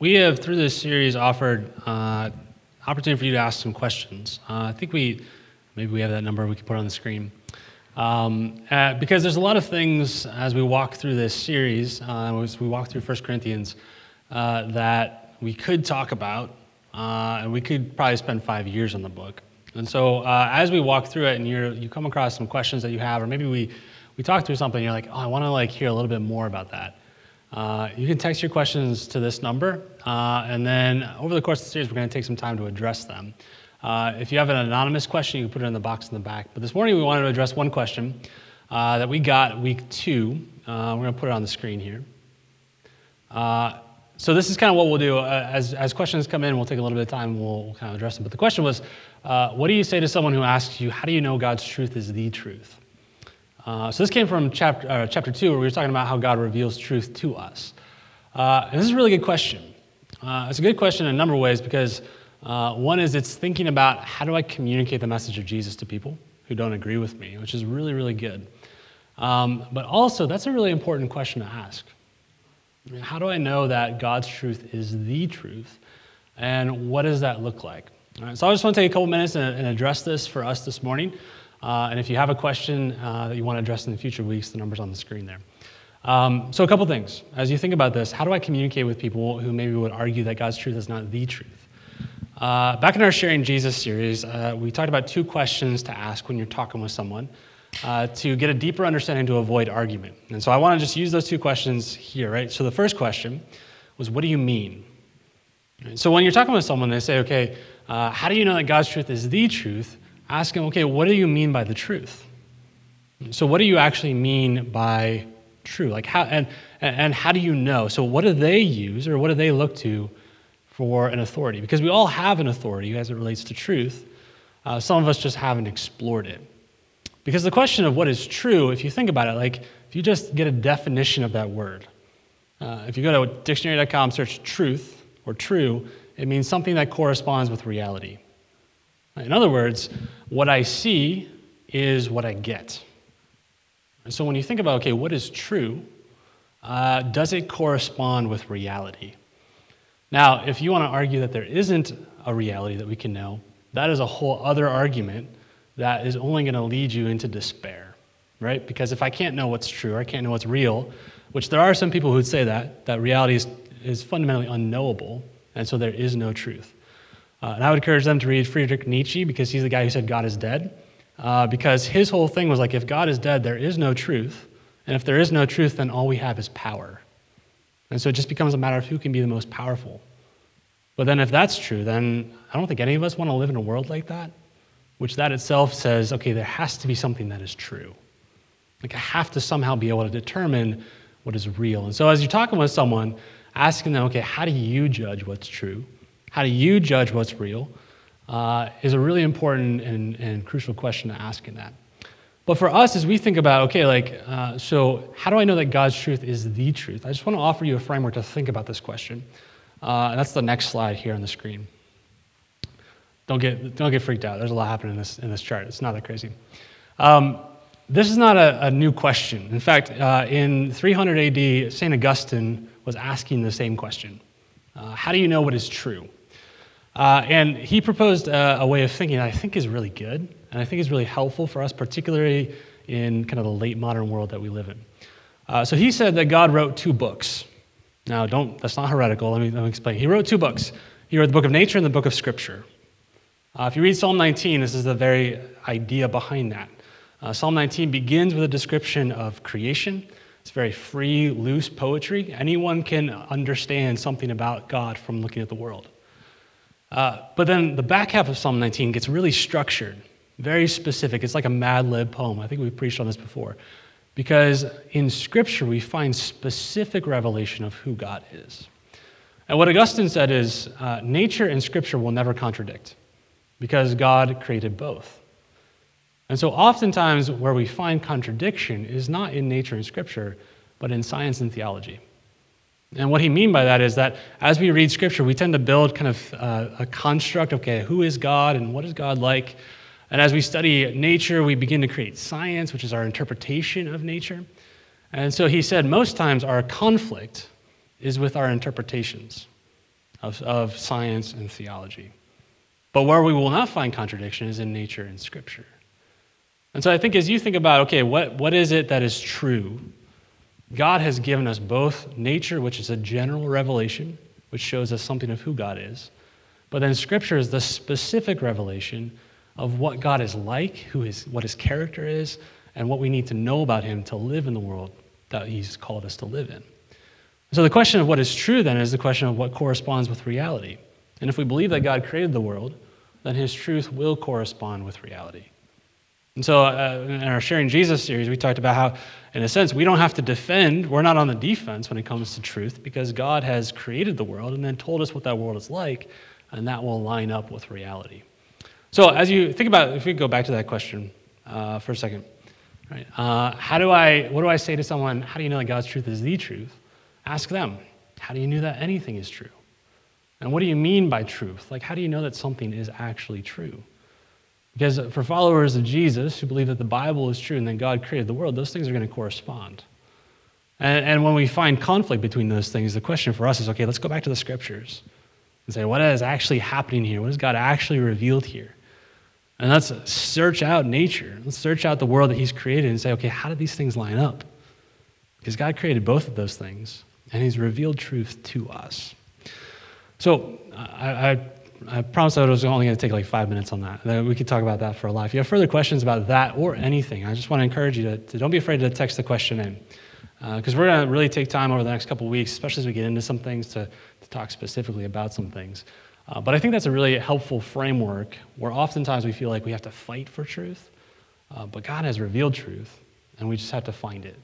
We have, through this series, offered opportunity for you to ask some questions. I think maybe we have that number we can put on the screen. Because there's a lot of things as we walk through this series, as we walk through 1 Corinthians, that we could talk about, and we could probably spend 5 years on the book. And so as we walk through it and you come across some questions that you have, or maybe we talk through something and you're like, oh, I want to hear a little bit more about that. You can text your questions to this number, and then over the course of the series, we're going to take some time to address them. If you have an anonymous question, you can put it in the box in the back. But this morning, we wanted to address one question that we got week 2. We're going to put it on the screen here. So this is kind of what we'll do. As questions come in, we'll take a little bit of time and we'll kind of address them. But the question was, what do you say to someone who asks you, how do you know God's truth is the truth? So this came from chapter 2, where we were talking about how God reveals truth to us. And this is a really good question. It's a good question in a number of ways, because one is it's thinking about how do I communicate the message of Jesus to people who don't agree with me, which is really, really good. But also, that's a really important question to ask. I mean, how do I know that God's truth is the truth, and what does that look like? All right, so I just want to take a couple minutes and address this for us this morning. And if you have a question that you want to address in the future weeks, the number's on the screen there. So a couple things. As you think about this, how do I communicate with people who maybe would argue that God's truth is not the truth? Back in our Sharing Jesus series, we talked about 2 questions to ask when you're talking with someone to get a deeper understanding to avoid argument. And so I want to just use those 2 questions here, right? So the first question was, what do you mean? Right? So when you're talking with someone, they say, okay, how do you know that God's truth is the truth? Ask him, okay, what do you mean by the truth? So what do you actually mean by true? Like how and how do you know? So what do they use, or what do they look to for an authority? Because we all have an authority as it relates to truth. Some of us just haven't explored it. Because the question of what is true, if you think about it, if you just get a definition of that word, if you go to dictionary.com, search truth or true, it means something that corresponds with reality. In other words, what I see is what I get. And so when you think about, okay, what is true, does it correspond with reality? Now, if you want to argue that there isn't a reality that we can know, that is a whole other argument that is only going to lead you into despair, right? Because if I can't know what's true, or I can't know what's real, which there are some people who would say that reality is fundamentally unknowable, and so there is no truth. And I would encourage them to read Friedrich Nietzsche, because he's the guy who said God is dead, because his whole thing was if God is dead, there is no truth, and if there is no truth, then all we have is power. And so it just becomes a matter of who can be the most powerful. But then if that's true, then I don't think any of us want to live in a world like that, which that itself says, okay, there has to be something that is true. I have to somehow be able to determine what is real. And so as you're talking with someone, asking them, okay, how do you judge what's true? How do you judge what's real is a really important and crucial question to ask in that. But for us, as we think about, okay, so how do I know that God's truth is the truth? I just want to offer you a framework to think about this question. And that's the next slide here on the screen. Don't get freaked out. There's a lot happening in this chart. It's not that crazy. This is not a new question. In fact, in 300 AD, St. Augustine was asking the same question. How do you know what is true? And he proposed a way of thinking that I think is really good, and I think is really helpful for us, particularly in kind of the late modern world that we live in. So he said that God wrote 2 books. Now, that's not heretical. Let me explain. He wrote 2 books. He wrote the book of nature and the book of scripture. If you read Psalm 19, this is the very idea behind that. Psalm 19 begins with a description of creation. It's very free, loose poetry. Anyone can understand something about God from looking at the world. But then the back half of Psalm 19 gets really structured, very specific. It's like a Mad Lib poem. I think we've preached on this before. Because in Scripture, we find specific revelation of who God is. And what Augustine said is, nature and Scripture will never contradict, because God created both. And so oftentimes where we find contradiction is not in nature and scripture, but in science and theology. And what he means by that is that as we read scripture, we tend to build kind of a construct, okay, who is God and what is God like? And as we study nature, we begin to create science, which is our interpretation of nature. And so he said most times our conflict is with our interpretations. of science and theology. But where we will not find contradiction is in nature and Scripture. And so I think as you think about, okay, what is it that is true? God has given us both nature, which is a general revelation, which shows us something of who God is, but then Scripture is the specific revelation of what God is like, what his character is, and what we need to know about him to live in the world that he's called us to live in. So the question of what is true then is the question of what corresponds with reality. And if we believe that God created the world, then his truth will correspond with reality. And so in our Sharing Jesus series, we talked about how, in a sense, we don't have to defend. We're not on the defense when it comes to truth because God has created the world and then told us what that world is like, and that will line up with reality. So as you think about, if we go back to that question for a second, right? What do I say to someone, how do you know that God's truth is the truth? Ask them, how do you know that anything is true? And what do you mean by truth? Like, how do you know that something is actually true? Because for followers of Jesus who believe that the Bible is true and that God created the world, those things are going to correspond. And when we find conflict between those things, the question for us is, okay, let's go back to the Scriptures and say, what is actually happening here? What is God actually revealed here? And let's search out nature. Let's search out the world that he's created and say, okay, how do these things line up? Because God created both of those things, and he's revealed truth to us. So I promised I was only going to take like 5 minutes on that. We could talk about that for a lot. If you have further questions about that or anything, I just want to encourage you to don't be afraid to text the question in, because we're going to really take time over the next couple of weeks, especially as we get into some things, to talk specifically about some things. But I think that's a really helpful framework where oftentimes we feel like we have to fight for truth, but God has revealed truth, and we just have to find it.